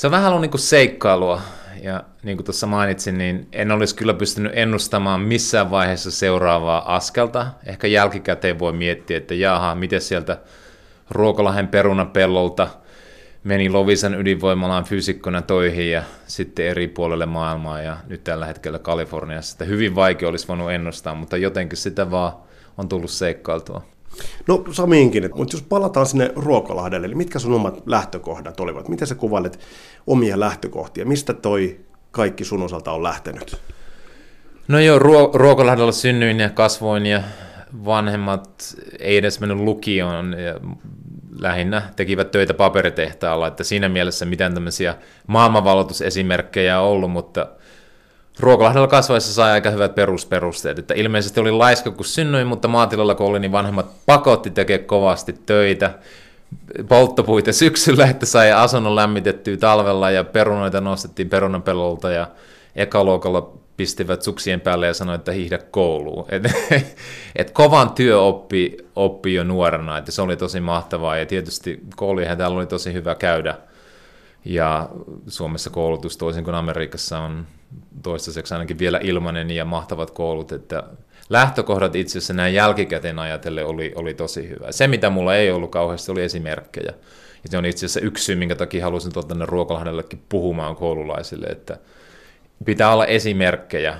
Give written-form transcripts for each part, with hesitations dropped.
Se on vähän ollut niin kuin seikkailua, ja niin kuin tuossa mainitsin, niin en olisi kyllä pystynyt ennustamaan missään vaiheessa seuraavaa askelta. Ehkä jälkikäteen voi miettiä, että jaha, miten sieltä Ruokolahden perunapellolta meni Loviisan ydinvoimalaan fyysikkona töihin ja sitten eri puolelle maailmaa ja nyt tällä hetkellä Kaliforniassa. Sitä hyvin vaikea olisi voinut ennustaa, mutta jotenkin sitä vaan on tullut seikkailtua. No Sami Inkinen, mutta jos palataan sinne Ruokolahdelle, eli mitkä sun omat lähtökohdat olivat? Miten sä kuvailet omia lähtökohtia? Mistä toi kaikki sun osalta on lähtenyt? No joo, Ruokolahdella synnyin ja kasvoin ja vanhemmat ei edes mennyt lukioon ja lähinnä tekivät töitä paperitehtaalla, että siinä mielessä mitään tämmöisiä maailmanvalotusesimerkkejä on ollut, mutta Ruokolahdella kasvaessa sai aika hyvät perusperusteet, että ilmeisesti oli laiska kun synnyin, mutta maatilalla kun oli, niin vanhemmat pakotti tekemään kovasti töitä, polttopuita syksyllä, että sai asunnon lämmitettyä talvella ja perunoita nostettiin perunapellolta ja ekaluokalla pistivät suksien päälle ja sanoi, että hiihdä kouluun. Et kovan työ oppi jo nuorena, että se oli tosi mahtavaa ja tietysti kouluihin täällä oli tosi hyvä käydä. Ja Suomessa koulutus toisin kuin Amerikassa on toistaiseksi ainakin vielä ilmainen ja mahtavat koulut, että lähtökohdat itse asiassa näin jälkikäteen ajatellen oli tosi hyvä. Se, mitä mulla ei ollut kauheasti, oli esimerkkejä. Ja se on itse asiassa yksi syy, minkä takia halusin tulla tänne Ruokolahdellekin puhumaan koululaisille, että pitää olla esimerkkejä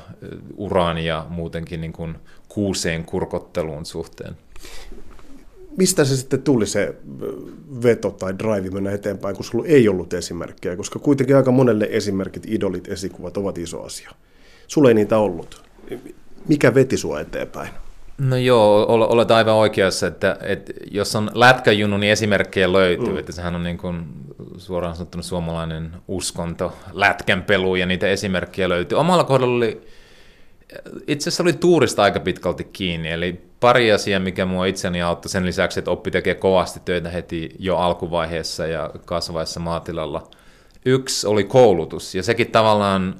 uraan ja muutenkin niin kuin kuuseen kurkotteluun suhteen. Mistä se sitten tuli se veto tai drive mennä eteenpäin, kun sulla ei ollut esimerkkejä? Koska kuitenkin aika monelle esimerkit, idolit, esikuvat ovat iso asia. Sulla ei niitä ollut. Mikä veti sua eteenpäin? No joo, olet aivan oikeassa, että jos on lätkäjunnu, niin esimerkkejä löytyy. Että sehän on niin kuin suoraan sanottuna suomalainen uskonto, lätkänpelu ja niitä esimerkkejä löytyy. Omalla kohdalla oli, itse asiassa oli tuurista aika pitkälti kiinni, eli pari asiaa, mikä mua itseni auttoi sen lisäksi, että oppi tekee kovasti töitä heti jo alkuvaiheessa ja kasvaessa maatilalla. Yksi oli koulutus, ja sekin tavallaan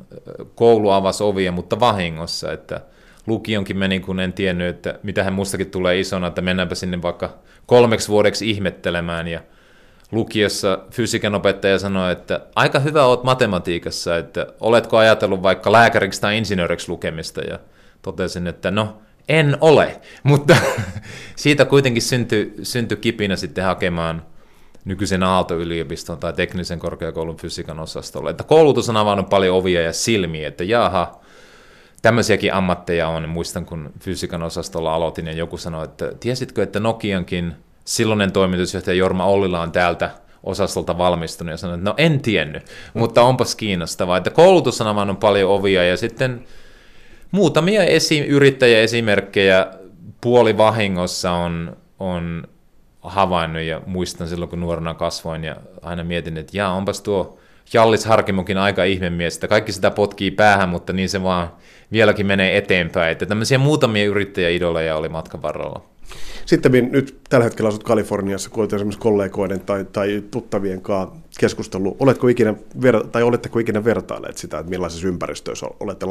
koulu avasi ovia, mutta vahingossa, että lukionkin meni, kun en tiennyt, että mitähän mustakin tulee isona, että mennäänpä sinne vaikka 3 vuodeksi ihmettelemään, ja lukiossa fysiikan opettaja sanoi, että aika hyvä oot matematiikassa, että oletko ajatellut vaikka lääkäriksi tai insinööriksi lukemista, ja totesin, että no, en ole, mutta siitä kuitenkin syntyi kipinä sitten hakemaan nykyisen Aalto-yliopiston tai teknisen korkeakoulun fysiikan osastolle. Että koulutus on avannut paljon ovia ja silmiä, että jaha, tämmöisiäkin ammatteja on. Muistan, kun fysiikan osastolla aloitin ja joku sanoi, että tiesitkö, että Nokiankin silloinen toimitusjohtaja Jorma Ollila on täältä osastolta valmistunut ja sanoi, että no en tiennyt, mutta onpas kiinnostavaa. Että koulutus on avannut paljon ovia ja sitten muutamia yrittäjäesimerkkejä puolivahingossa on havainnut ja muistan silloin, kun nuorena kasvoin ja aina mietin, että jaa, onpas tuo Jallis Harkimokin aika ihmemies, että kaikki sitä potkii päähän, mutta niin se vaan vieläkin menee eteenpäin. Että tämmöisiä muutamia yrittäjäidoleja oli matkan varrella. Sitten nyt tällä hetkellä asut Kaliforniassa, kun olet esimerkiksi kollegoiden tai tuttavien kanssa keskustellut, oletteko ikinä vertailleet sitä, että millaisessa ympäristössä olette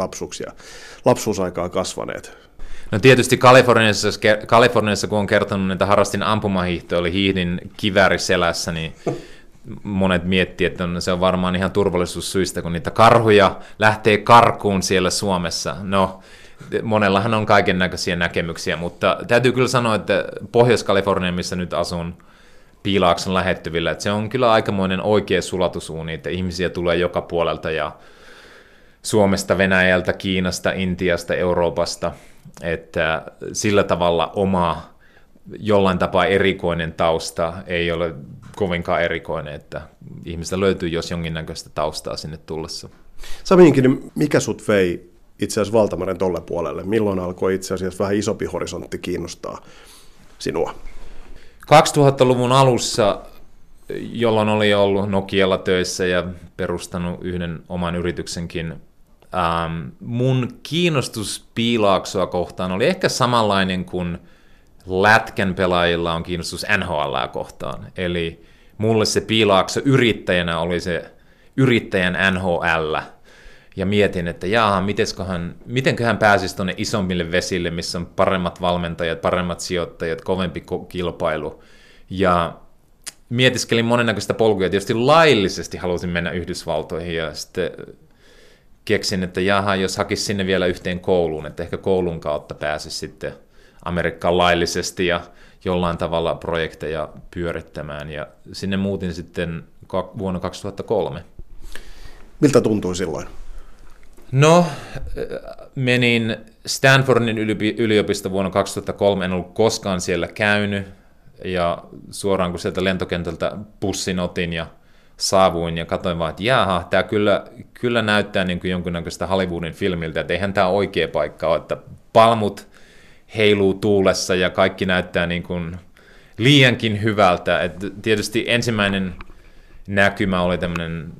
lapsuusaikaa kasvaneet? No tietysti Kaliforniassa kun on kertonut, että harrastin ampumahiihtoa, eli hiihdin kivääriselässä, niin monet miettii, että se on varmaan ihan turvallisuussyistä, kun niitä karhuja lähtee karkuun siellä Suomessa. No, monellahan on kaiken näköisiä näkemyksiä, mutta täytyy kyllä sanoa, että Pohjois-Kalifornia, missä nyt asun Piilaakson lähettyvillä, että se on kyllä aikamoinen oikea sulatusuuni, että ihmisiä tulee joka puolelta ja Suomesta, Venäjältä, Kiinasta, Intiasta, Euroopasta, että sillä tavalla oma jollain tapaa erikoinen tausta ei ole kovinkaan erikoinen, että ihmistä löytyy jos jonkinnäköistä taustaa sinne tullessa. Sami Inkinen, mikä sut vei itse asiassa Valtameren tolle puolelle? Milloin alkoi itse asiassa vähän isompi horisontti kiinnostaa sinua? 2000-luvun alussa, jolloin oli ollut Nokialla töissä ja perustanut yhden oman yrityksenkin, mun kiinnostus Piilaaksoa kohtaan oli ehkä samanlainen kuin lätkän pelaajilla on kiinnostus NHL:ää kohtaan. Eli mulle se Piilaakso yrittäjänä oli se yrittäjän NHL. Ja mietin, että jaaha, mitenköhän pääsisi tuonne isommille vesille, missä on paremmat valmentajat, paremmat sijoittajat, kovempi kilpailu. Ja mietiskelin monennäköistä polkuja. Tietysti laillisesti halusin mennä Yhdysvaltoihin ja sitten keksin, että jaha, jos hakisi sinne vielä yhteen kouluun, että ehkä koulun kautta pääsisi sitten Amerikkaan laillisesti ja jollain tavalla projekteja pyörittämään. Ja sinne muutin sitten vuonna 2003. Miltä tuntui silloin? No, menin Stanfordin yliopisto vuonna 2003, en ollut koskaan siellä käynyt, ja suoraan kun sieltä lentokentältä bussin otin ja saavuin ja katsoin vaan, että jaaha, tämä kyllä näyttää niin kuin jonkinnäköistä Hollywoodin filmiltä, että eihän tämä oikea paikka ole, että palmut heiluu tuulessa ja kaikki näyttää niin kuin liiankin hyvältä. Et tietysti ensimmäinen näkymä oli tämmöinen,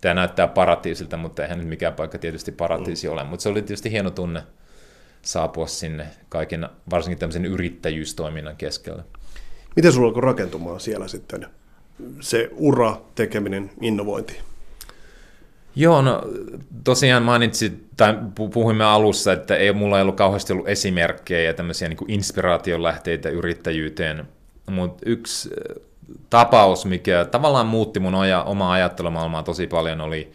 tämä näyttää paratiisilta, mutta eihän nyt mikään paikka tietysti paratiisi ole, mutta se oli tietysti hieno tunne saapua sinne kaiken, varsinkin tämmöisen yrittäjyystoiminnan keskellä. Miten sinulla alkoi rakentumaan siellä sitten se ura, tekeminen, innovointi? Joo, no tosiaan mainitsin, tai puhuimme alussa, että mulla ei ollut kauheasti ollut esimerkkejä ja tämmöisiä niin kuin inspiraatiolähteitä yrittäjyyteen, mutta yksi tapaus, mikä tavallaan muutti mun omaa ajattelumaailmaa tosi paljon, oli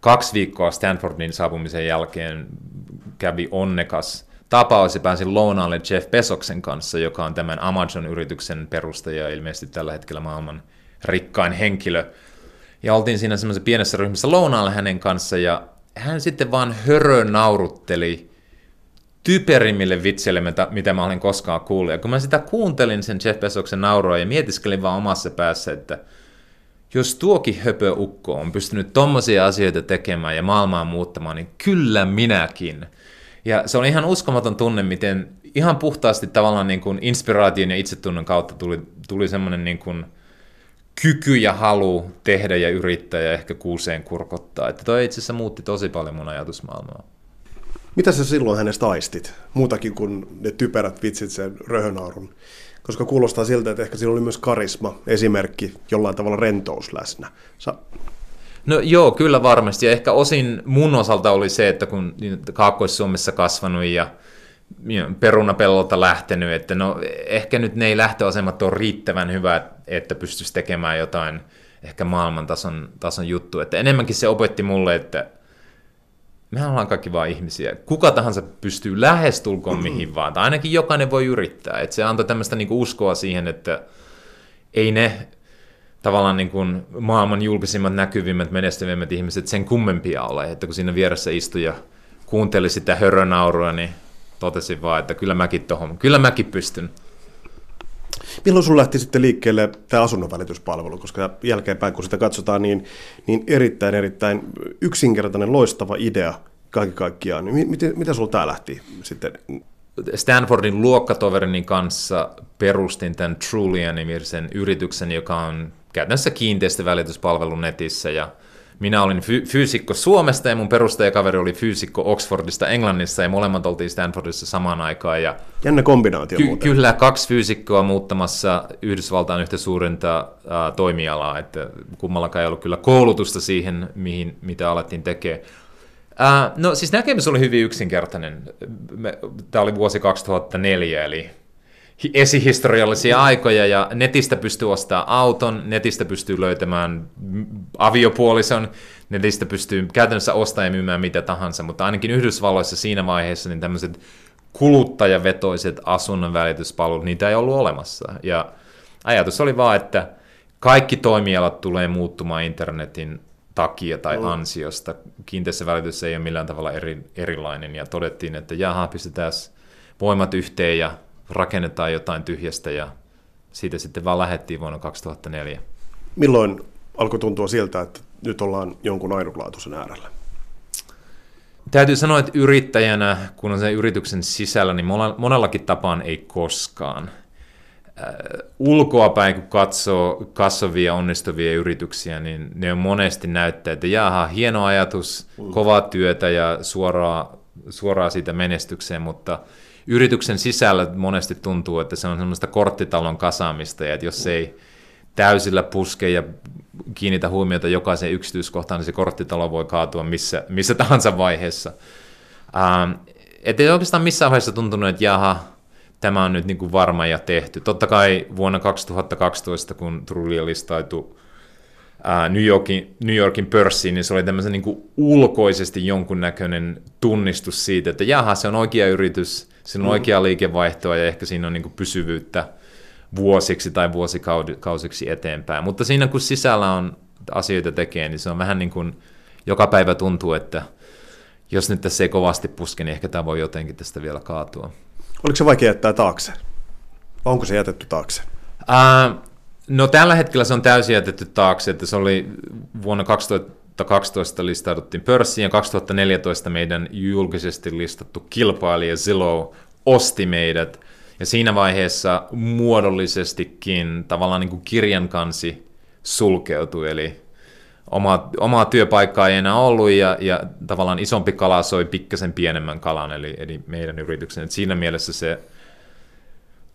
2 viikkoa Stanfordin saapumisen jälkeen kävi onnekas tapaus ja pääsin lounaalle Jeff Bezoksen kanssa, joka on tämän Amazon-yrityksen perustaja ja ilmeisesti tällä hetkellä maailman rikkain henkilö. Ja oltiin siinä semmoisessa pienessä ryhmässä lounaalla hänen kanssa ja hän sitten vaan hörönaurutteli typerimmille vitsille, mitä mä olin koskaan kuullut. Ja kun mä sitä kuuntelin sen Jeff Bezoksen nauroa ja mietiskelin vaan omassa päässä, että jos tuokin höpöukko on pystynyt tommosia asioita tekemään ja maailmaa muuttamaan, niin kyllä minäkin. Ja se oli ihan uskomaton tunne, miten ihan puhtaasti tavallaan niin kuin inspiraation ja itsetunnon kautta tuli semmoinen niin kuin kyky ja halu tehdä ja yrittää ja ehkä kuuseen kurkottaa. Että toi itse asiassa muutti tosi paljon mun ajatusmaailmaa. Mitä sä silloin hänestä aistit? Muutakin kuin ne typerät vitsit sen röhönaurun. Koska kuulostaa siltä, että ehkä siinä oli myös karisma, esimerkki, jollain tavalla rentous läsnä. No joo, kyllä varmasti. Ja ehkä osin mun osalta oli se, että kun Kaakkois-Suomessa kasvanut ja perunapellolta lähtenyt, että no ehkä nyt ne ei lähtöasemat ole riittävän hyvä, että pystyisi tekemään jotain ehkä maailmantason juttu. Että enemmänkin se opetti mulle, että mehän ollaan kaikki vaan ihmisiä. Kuka tahansa pystyy lähestulkoon mihin vaan, tai ainakin jokainen voi yrittää. Että se antoi tämmöistä niinku uskoa siihen, että ei ne tavallaan niinku maailman julkisimmat, näkyvimmät, menestyvimmät ihmiset sen kummempia ole. Että kun siinä vieressä istui ja kuunteli sitä hörönaurua, niin totesin vaan, että kyllä mäkin pystyn. Milloin sun lähti sitten liikkeelle tämä asunnonvälityspalvelu, koska jälkeenpäin kun sitä katsotaan, niin erittäin yksinkertainen, loistava idea kaiken kaikkiaan. Miten sulla tämä lähti sitten? Stanfordin luokkatoverini kanssa perustin tämän Trulia-nimisen yrityksen, joka on käytännössä kiinteistövälityspalvelu netissä. Ja minä olin fyysikko Suomesta ja mun perustajakaveri oli fyysikko Oxfordista Englannissa ja molemmat oltiin Stanfordissa samaan aikaan. Ja jännä kombinaatio muuten. Kyllä, 2 fyysikkoa muuttamassa Yhdysvaltain yhtä suurinta toimialaa, että kummallakaan ei ollut kyllä koulutusta siihen, mitä alettiin tekemään. No siis näkemys oli hyvin yksinkertainen. Tämä oli vuosi 2004, eli esihistoriallisia aikoja, ja netistä pystyy ostamaan auton, netistä pystyy löytämään aviopuolison, netistä pystyy käytännössä ostamaan ja myymään mitä tahansa, mutta ainakin Yhdysvalloissa siinä vaiheessa niin tämmöiset kuluttajavetoiset asunnonvälityspalvelut, niitä ei ollut olemassa. Ja ajatus oli vaan, että kaikki toimialat tulee muuttumaan internetin takia tai ansiosta. Kiinteistövälitys ei ole millään tavalla erilainen, ja todettiin, että jaha, pistetään voimat yhteen ja rakennetaan jotain tyhjästä, ja siitä sitten vaan lähdettiin vuonna 2004. Milloin alkoi tuntua siltä, että nyt ollaan jonkun ainutlaatuisen äärellä? Täytyy sanoa, että yrittäjänä, kun on sen yrityksen sisällä, niin monellakin tapaan ei koskaan. Ulkoapäin, kun katsoo kasvavia, onnistuvia yrityksiä, niin ne on monesti näyttää, että jaha, hieno ajatus, kovaa työtä ja suoraan siitä menestykseen, mutta yrityksen sisällä monesti tuntuu, että se on semmoista korttitalon kasaamista, ja että jos ei täysillä puske ja kiinnitä huomiota jokaiseen yksityiskohtaan, niin se korttitalo voi kaatua missä tahansa vaiheessa. Että ei oikeastaan missään vaiheessa tuntunut, että jaha, tämä on nyt niin kuin varma ja tehty. Totta kai vuonna 2012, kun Trulia listautui New Yorkin pörssiin, niin se oli tämmöisen niin kuin ulkoisesti jonkunnäköinen tunnistus siitä, että jaha, se on oikea yritys, siinä on oikea liikevaihtoa ja ehkä siinä on niin kuin pysyvyyttä vuosiksi tai vuosikausiksi eteenpäin. Mutta siinä kun sisällä on asioita tekee, niin se on vähän niin kuin joka päivä tuntuu, että jos nyt tässä ei kovasti puske, niin ehkä tämä voi jotenkin tästä vielä kaatua. Oliko se vaikea jättää taakse? Onko se jätetty taakse? No tällä hetkellä se on täysin jätetty taakse, että se oli vuonna 2012 listauduttiin pörssiin ja 2014 meidän julkisesti listattu kilpailija Zillow osti meidät. Ja siinä vaiheessa muodollisestikin tavallaan niin kuin kirjan kansi sulkeutui, eli omaa työpaikkaa ei enää ollut ja tavallaan isompi kala soi pikkasen pienemmän kalan, eli meidän yrityksen. Et siinä mielessä se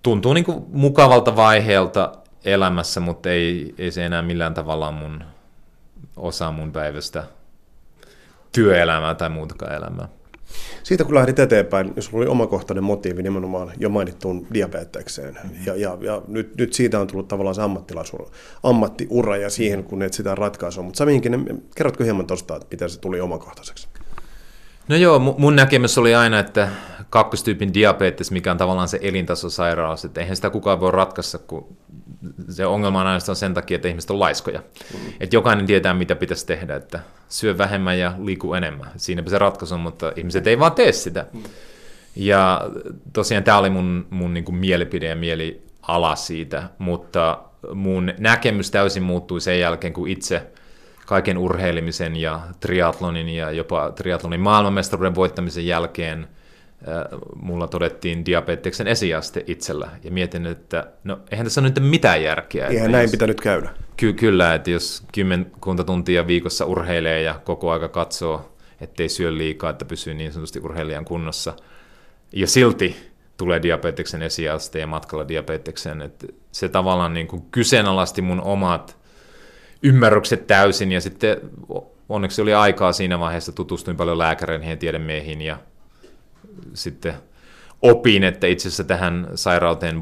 tuntuu niin kuin mukavalta vaiheelta elämässä, mutta ei se enää millään tavalla mun osa mun päivästä työelämää tai muutakaan elämää. Siitä kun lähdit eteenpäin, jos oli omakohtainen motiivi nimenomaan jo mainittuun diabetekseen, ja nyt siitä on tullut tavallaan se ammattiura ja siihen, kun et sitä ratkaisua, mutta Sami Inkinen, kerrotko hieman tuosta, että miten se tuli omakohtaiseksi? No joo, mun näkemys oli aina, että kakkostyypin diabetes, mikä on tavallaan se elintasosairaus, että eihän sitä kukaan voi ratkaista, kun se ongelma on ainoastaan sen takia, että ihmiset on laiskoja. Että jokainen tietää, mitä pitäisi tehdä, että syö vähemmän ja liiku enemmän. Siinäpä se ratkaisu on, mutta ihmiset ei vaan tee sitä. Ja tosiaan tämä oli mun niin kuin mielipide ja mieliala siitä, mutta mun näkemys täysin muuttui sen jälkeen, kun itse kaiken urheilimisen ja triathlonin ja jopa triathlonin maailmanmestaruuden voittamisen jälkeen mulla todettiin diabeteksen esiaste itsellä, ja mietin, että no eihän tässä ole nyt mitään järkeä. Eihän näin pitänyt käydä. Kyllä, että jos 10 tuntia viikossa urheilee ja koko aika katsoo, ettei syö liikaa, että pysyy niin sanotusti urheilijan kunnossa, ja silti tulee diabeteksen esiaste ja matkalla diabeteksen, että se tavallaan niin kuin kyseenalaisti mun omat ymmärrykset täysin, ja sitten onneksi oli aikaa siinä vaiheessa, tutustuin paljon lääkäreihin ja tiedemiehiin, ja sitten opin, että itse asiassa tähän sairauteen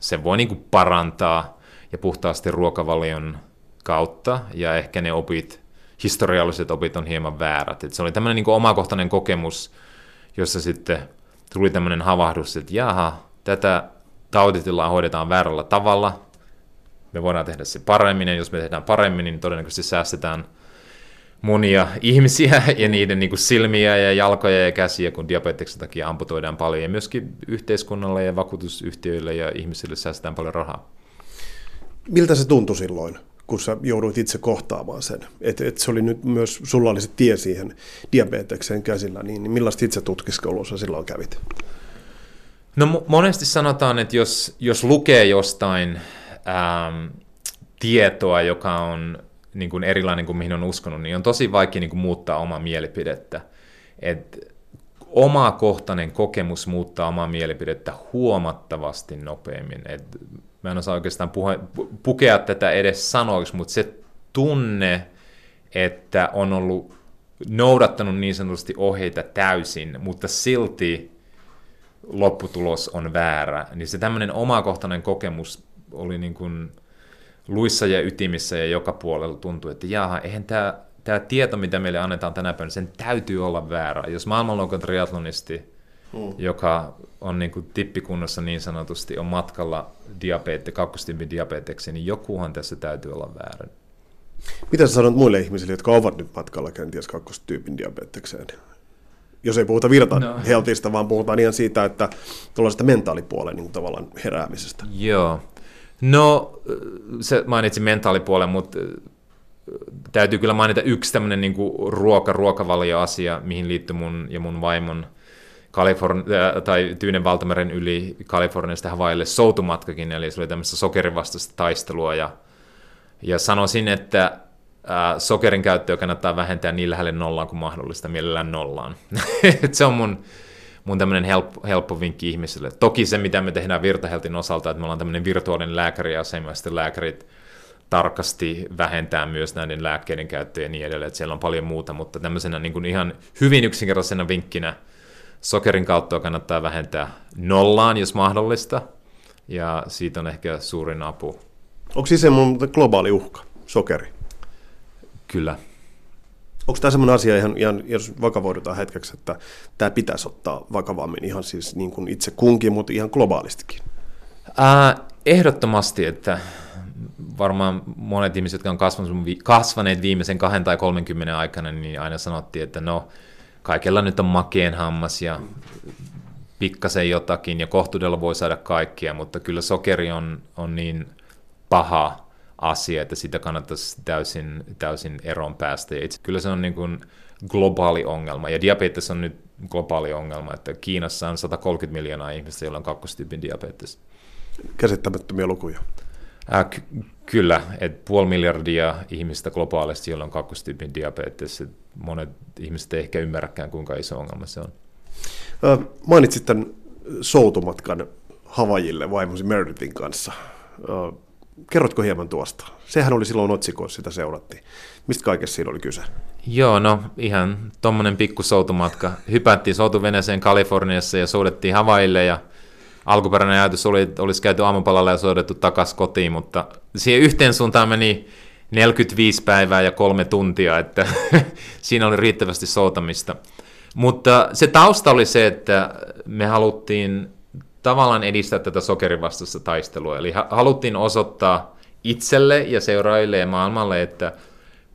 se voi niin kuin parantaa ja puhtaasti ruokavalion kautta, ja ehkä ne historialliset opit on hieman väärät. Et se oli tämmöinen niin kuin omakohtainen kokemus, jossa sitten tuli tämmöinen havahdus, että jaha, tätä tautitilaa hoidetaan väärällä tavalla, me voidaan tehdä se paremmin, ja jos me tehdään paremmin, niin todennäköisesti säästetään monia ihmisiä ja niiden niin kuin silmiä ja jalkoja ja käsiä, kun diabeteksen takia amputoidaan paljon, ja myöskin yhteiskunnalle ja vakuutusyhtiöille ja ihmisille säästetään paljon rahaa. Miltä se tuntui silloin, kun sä jouduit itse kohtaamaan sen? Et se oli nyt myös, sulla oli se tie siihen diabetekseen käsillä, niin millaista itse tutkiskelua sä silloin kävit? No monesti sanotaan, että jos lukee jostain tietoa, joka on niin kuin erilainen kuin mihin on uskonut, niin on tosi vaikea niin kuin muuttaa omaa mielipidettä. Et omakohtainen kokemus muuttaa omaa mielipidettä huomattavasti nopeammin. Et mä en osaa oikeastaan pukea tätä edes sanoiksi, mutta se tunne, että on ollut noudattanut niin sanotusti ohjeita täysin, mutta silti lopputulos on väärä, niin se tämmöinen omakohtainen kokemus oli niin kuin luissa ja ytimissä ja joka puolella tuntui, että jaha, eihän tämä tieto, mitä meille annetaan tänä päivänä, sen täytyy olla väärä. Jos maailmanluokan triathlonisti, joka on niin kuin tippikunnossa niin sanotusti, on matkalla kakkostyypin diabeteksi, niin jokuhan tässä täytyy olla väärä. Mitä sä sanot muille ihmisille, jotka ovat nyt matkalla kenties kakkostyypin diabetekseen? Jos ei puhuta Virta Healthista, vaan puhutaan ihan siitä, että tuollaisesta mentaalipuolen niin tavallaan heräämisestä. Joo. No, se mainitsin mentaalipuolen, mutta täytyy kyllä mainita yksi tämmöinen niin kuin ruokavalio-asia, mihin liittyy mun ja mun vaimon Tyynen valtameren yli Kaliforniasta Havaille soutumatkakin, eli se oli tämmöistä sokerivastaista taistelua, ja sanoisin, että sokerin käyttöä kannattaa vähentää niin lähelle nollaan kuin mahdollista, mielellään nollaan. Se on mun tämmöinen helppo vinkki ihmisille. Toki se, mitä me tehdään Virta Healthin osalta, että me ollaan tämmöinen virtuaalinen lääkäriasema, ja sitten lääkärit tarkasti vähentää myös näiden lääkkeiden käyttöä ja niin edelleen, että siellä on paljon muuta, mutta tämmöisenä niin kuin ihan hyvin yksinkertaisena vinkkinä sokerin kautta kannattaa vähentää 0, jos mahdollista, ja siitä on ehkä suurin apu. Onko siis semmoinen globaali uhka, sokeri? Kyllä. Onko tämä semmoinen asia, ihan, jos vakavoidutaan hetkeksi, että tämä pitäisi ottaa vakavammin ihan siis niin kuin itse kunkin, mutta ihan globaalistikin? Ehdottomasti, että varmaan monet ihmiset, jotka on kasvaneet viimeisen 2 tai 30 aikana, niin aina sanottiin, että no, kaikella nyt on makeen hammas ja pikkasen jotakin ja kohtuudella voi saada kaikkia, mutta kyllä sokeri on niin paha asia, että sitä kannattaisi täysin eroon päästä. Ja kyllä se on niin kuin globaali ongelma, ja diabetes on nyt globaali ongelma, että Kiinassa on 130 miljoonaa ihmistä, joilla on 2. tyypin diabetes. Käsittämättömiä lukuja. Kyllä, että 500 000 ihmistä globaalisti, joilla on 2. tyypin diabetes. Monet ihmiset ei ehkä ymmärräkään, kuinka iso ongelma se on. Mainitsit tämän soutumatkan Havaijille vaimosi Meredithin kanssa. Kerrotko hieman tuosta? Sehän oli silloin otsikossa, sitä seurattiin. Mistä kaikessa siinä oli kyse? Joo, no ihan tuommoinen pikku soutumatka. Hypättiin soutuveneeseen Kaliforniassa ja soudettiin Havaijille, ja alkuperäinen ajatus olisi käyty aamupalalla ja soudettu takaisin kotiin, mutta siihen yhteen suuntaan meni 45 päivää ja 3 tuntia, että siinä oli riittävästi soutamista. Mutta se tausta oli se, että me haluttiin tavallaan edistää tätä sokerivastaista taistelua, eli haluttiin osoittaa itselle ja seuraajille ja maailmalle, että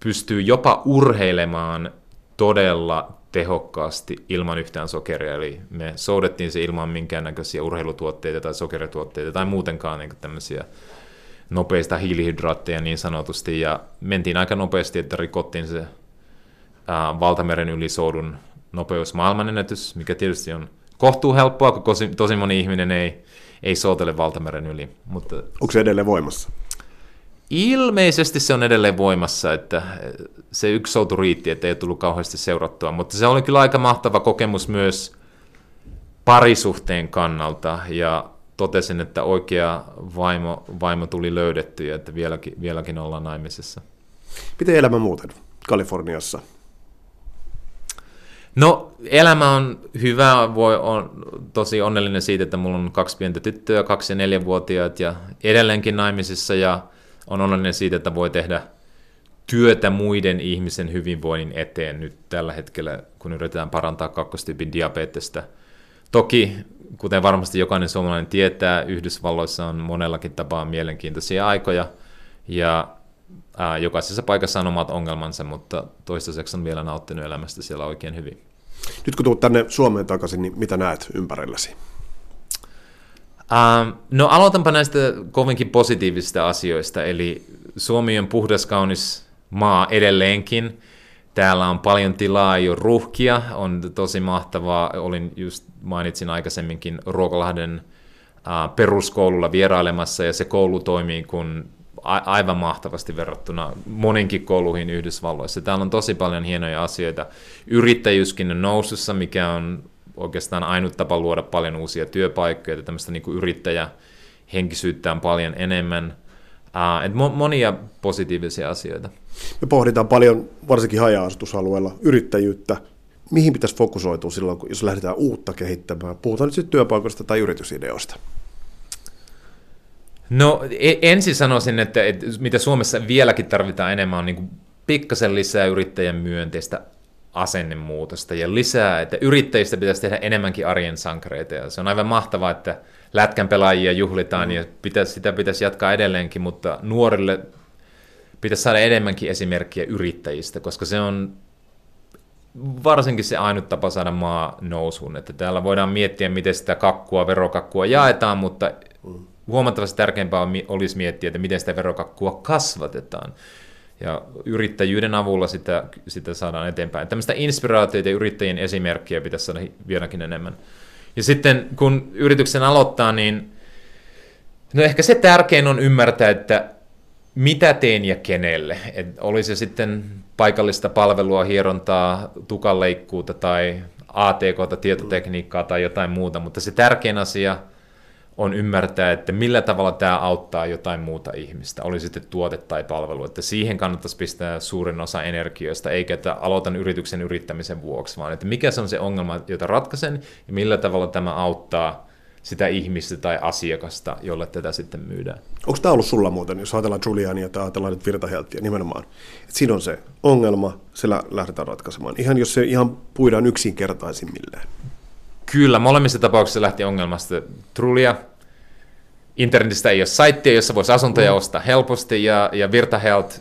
pystyy jopa urheilemaan todella tehokkaasti ilman yhtään sokeria, eli me soudettiin se ilman minkäännäköisiä urheilutuotteita tai sokerituotteita tai muutenkaan niin tämmöisiä nopeista hiilihydraatteja niin sanotusti, ja mentiin aika nopeasti, että rikottiin se valtameren ylisoudun nopeus maailmanennätys, mikä tietysti on kohtuuhelppoa, kun tosi moni ihminen ei soutele valtameren yli. Mutta onko se edelleen voimassa? Ilmeisesti se on edelleen voimassa, että se yksi soutu riitti, että ei tullut kauheasti seurattua, mutta se oli kyllä aika mahtava kokemus myös parisuhteen kannalta, ja totesin, että oikea vaimo tuli löydetty, ja että vieläkin ollaan naimisissa. Miten elämä muuten Kaliforniassa? No, elämä on hyvä, on tosi onnellinen siitä, että mulla on 2 pientä tyttöä, 2- ja 4-vuotiaat, ja edelleenkin naimisissa, ja on onnellinen siitä, että voi tehdä työtä muiden ihmisen hyvinvoinnin eteen nyt tällä hetkellä, kun yritetään parantaa 2. tyypin diabetesta. Toki, kuten varmasti jokainen suomalainen tietää, Yhdysvalloissa on monellakin tapaa mielenkiintoisia aikoja, ja jokaisessa paikassa on omat ongelmansa, mutta toistaiseksi on vielä nauttinut elämästä siellä oikein hyvin. Nyt kun tulet tänne Suomeen takaisin, niin mitä näet ympärilläsi? No aloitanpa näistä kovinkin positiivisista asioista, eli Suomi on puhdas, kaunis maa edelleenkin. Täällä on paljon tilaa, ei ole ruuhkia, on tosi mahtavaa. Mainitsin aikaisemminkin Ruokolahden peruskoululla vierailemassa, ja se koulu toimii kun aivan mahtavasti verrattuna moninkin kouluihin Yhdysvalloissa. Täällä on tosi paljon hienoja asioita. Yrittäjyyskin on nousussa, mikä on oikeastaan ainut tapa luoda paljon uusia työpaikkoja, että tämmöistä niin kuin yrittäjähenkisyyttä on paljon enemmän. Monia positiivisia asioita. Me pohditaan paljon, varsinkin haja-asutusalueella, yrittäjyyttä. Mihin pitäisi fokusoitua silloin, jos lähdetään uutta kehittämään? Puhutaan nyt sitten työpaikoista tai yritysideoista. No ensin sanoisin, että mitä Suomessa vieläkin tarvitaan enemmän, on niin kuin pikkasen lisää yrittäjän myönteistä asennemuutosta ja lisää, että yrittäjistä pitäisi tehdä enemmänkin arjen sankareita, ja se on aivan mahtavaa, että lätkän pelaajia juhlitaan ja sitä pitäisi jatkaa edelleenkin, mutta nuorille pitäisi saada enemmänkin esimerkkiä yrittäjistä, koska se on varsinkin se ainut tapa saada maa nousuun, että täällä voidaan miettiä, miten sitä verokakkua jaetaan, mutta huomattavasti tärkeämpää olisi miettiä, että miten sitä verokakkua kasvatetaan. Ja yrittäjyyden avulla sitä saadaan eteenpäin. Tämmöistä inspiraatioita ja yrittäjien esimerkkiä pitäisi saada vieläkin enemmän. Ja sitten kun yrityksen aloittaa, niin no ehkä se tärkein on ymmärtää, että mitä teen ja kenelle. Et oli se sitten paikallista palvelua, hierontaa, tukanleikkuuta tai ATK:ta, tietotekniikkaa tai jotain muuta, mutta se tärkein asia on ymmärtää, että millä tavalla tämä auttaa jotain muuta ihmistä, oli sitten tuote tai palvelu, että siihen kannattaisi pistää suurin osa energioista, eikä että aloitan yrityksen yrittämisen vuoksi, vaan että mikä se on se ongelma, jota ratkaisen, ja millä tavalla tämä auttaa sitä ihmistä tai asiakasta, jolle tätä sitten myydään. Onko tämä ollut sulla muuten, jos ajatellaan Truliania tai ajatellaan nyt Virta Healthia nimenomaan, että siinä on se ongelma, se lähdetään ratkaisemaan, ihan jos se ihan puidaan yksinkertaisimmilleen. Kyllä, molemmissa tapauksissa lähti ongelmasta Trulia. Internetistä ei ole saittia, jossa voisi asuntoja ostaa helposti, ja Virta Health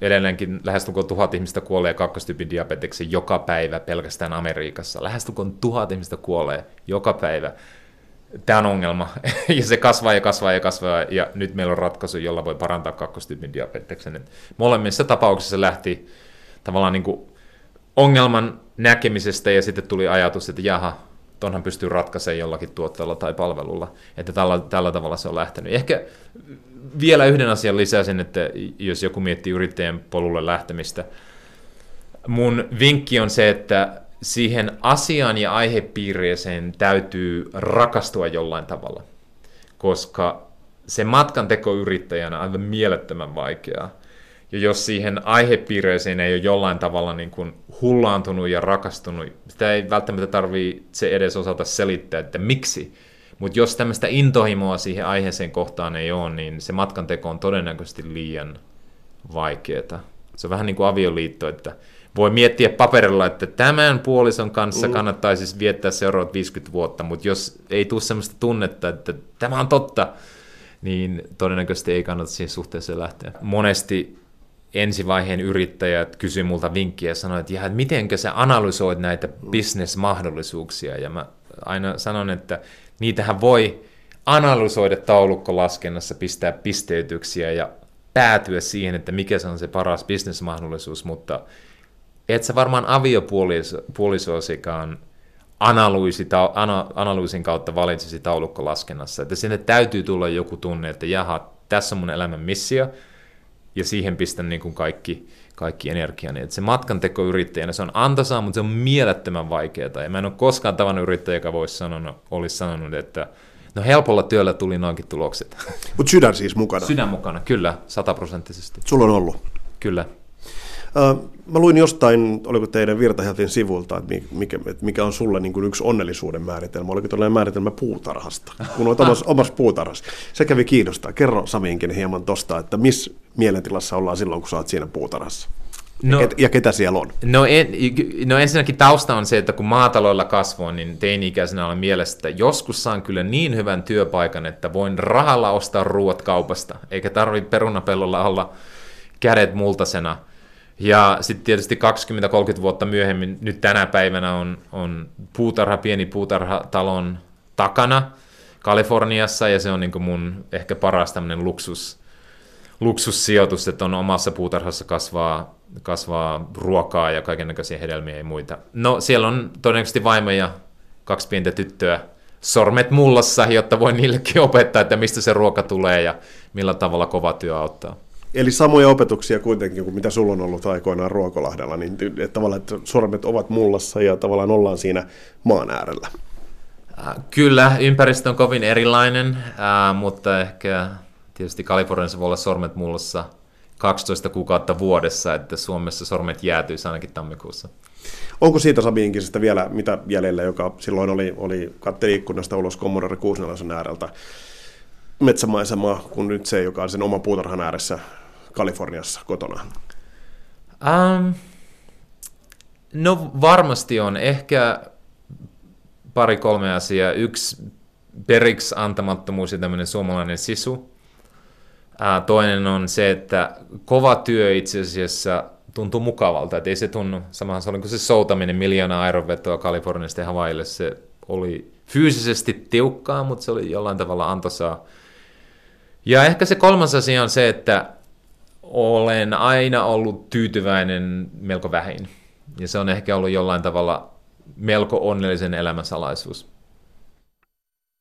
edelleenkin lähestulkoon 1000 ihmistä kuolee kakkostyypin diabeteksi joka päivä pelkästään Amerikassa. Lähestulkoon 1000 ihmistä kuolee joka päivä. Tämä on ongelma, ja se kasvaa ja kasvaa ja kasvaa, ja nyt meillä on ratkaisu, jolla voi parantaa kakkostyypin diabeteksen. Molemmissa tapauksissa lähti tavallaan niin kuin ongelman näkemisestä, ja sitten tuli ajatus, että jaha, tonhan pystyy ratkaisemaan jollakin tuotteella tai palvelulla, että tällä tavalla se on lähtenyt. Ehkä vielä yhden asian lisäisin, että jos joku miettii yrittäjän polulle lähtemistä, mun vinkki on se, että siihen asiaan ja aihepiireeseen täytyy rakastua jollain tavalla, koska se matkanteko yrittäjänä on aivan mielettömän vaikeaa. Ja jos siihen aihepiireeseen ei ole jollain tavalla niin kuin hullaantunut ja rakastunut, sitä ei välttämättä tarvitse edes osata selittää, että miksi. Mutta jos tämmöistä intohimoa siihen aiheeseen kohtaan ei ole, niin se matkanteko on todennäköisesti liian vaikeaa. Se on vähän niin kuin avioliitto, että voi miettiä paperilla, että tämän puolison kanssa kannattaisi siis viettää seuraavat 50 vuotta, mutta jos ei tule semmoista tunnetta, että tämä on totta, niin todennäköisesti ei kannata siihen suhteeseen lähteä. Monesti ensivaiheen yrittäjät kysyy multa vinkkiä ja sanoo, että mitenkö sä analysoit näitä bisnesmahdollisuuksia? Ja mä aina sanon, että niitähän voi analysoida taulukkolaskennassa, pistää pisteytyksiä ja päätyä siihen, että mikä se on se paras bisnesmahdollisuus, mutta et sä varmaan aviopuolisoosikaan analyysin kautta valitsisi taulukkolaskennassa, että sinne täytyy tulla joku tunne, että jaha, tässä on mun elämän missio, ja siihen pistän niin kuin kaikki energiani. Että se matkanteko yrittäjänä, se on antoisaa, mutta se on mielettömän vaikeaa, ja mä en ole koskaan tavannut yrittäjä, joka olisi sanonut, että no helpolla työllä tuli noinkin tulokset. Mutta sydän siis mukana? Sydän mukana, kyllä, 100%. Sulla on ollut? Kyllä. Mä luin jostain, oliko teidän Virta Healthin sivulta, että mikä on sulle niin kuin yksi onnellisuuden määritelmä, oliko tällainen määritelmä puutarhasta, kun olet omassa puutarhassa. Se kävi kiinnostaa. Kerro Sami Inkinen hieman tosta, että missä mielentilassa ollaan silloin, kun sä oot siinä puutarhassa, no, ja ketä siellä on? No ensinnäkin tausta on se, että kun maataloilla kasvoin, niin teini-ikäisenä olen mielestä, että joskus saan kyllä niin hyvän työpaikan, että voin rahalla ostaa ruuat kaupasta, eikä tarvitse perunapellolla olla kädet multasena. Ja sitten tietysti 20-30 vuotta myöhemmin, nyt tänä päivänä on puutarha, pieni puutarhatalon takana Kaliforniassa, ja se on niinku mun ehkä paras tämmöinen luksussijoitus, että on omassa puutarhassa kasvaa ruokaa ja kaikennäköisiä hedelmiä ja muita. No siellä on todennäköisesti vaimo ja 2 pientä tyttöä, sormet mullassa, jotta voi niillekin opettaa, että mistä se ruoka tulee ja millä tavalla kova työ auttaa. Eli samoja opetuksia kuitenkin kuin mitä sulla on ollut aikoinaan Ruokolahdella, niin että tavallaan että sormet ovat mullassa ja tavallaan ollaan siinä maan äärellä. Kyllä, ympäristö on kovin erilainen, mutta ehkä tietysti Kaliforniassa voi olla sormet mullassa 12 kuukautta vuodessa, että Suomessa sormet jäätyisi ainakin tammikuussa. Onko siitä Sami Inkisestä vielä mitä jäljellä, joka silloin oli katteli ikkunasta ulos Commodore 64 ääreltä? Metsämaisemaa kuin nyt se, joka on sen oma puutarhan ääressä Kaliforniassa kotona? No varmasti on. Ehkä 2-3 asiaa. Yksi periksi antamattomuus ja tämmöinen suomalainen sisu. Toinen on se, että kova työ itse asiassa tuntuu mukavalta. Et ei se tunnu. Samahan se oli kuin se soutaminen, 1 miljoonaa aironvetoa Kaliforniasta ja Havaijille. Se oli fyysisesti tiukkaa, mutta se oli jollain tavalla antoisaa. Ja ehkä se kolmas asia on se, että olen aina ollut tyytyväinen melko vähin. Ja se on ehkä ollut jollain tavalla melko onnellisen elämän salaisuus.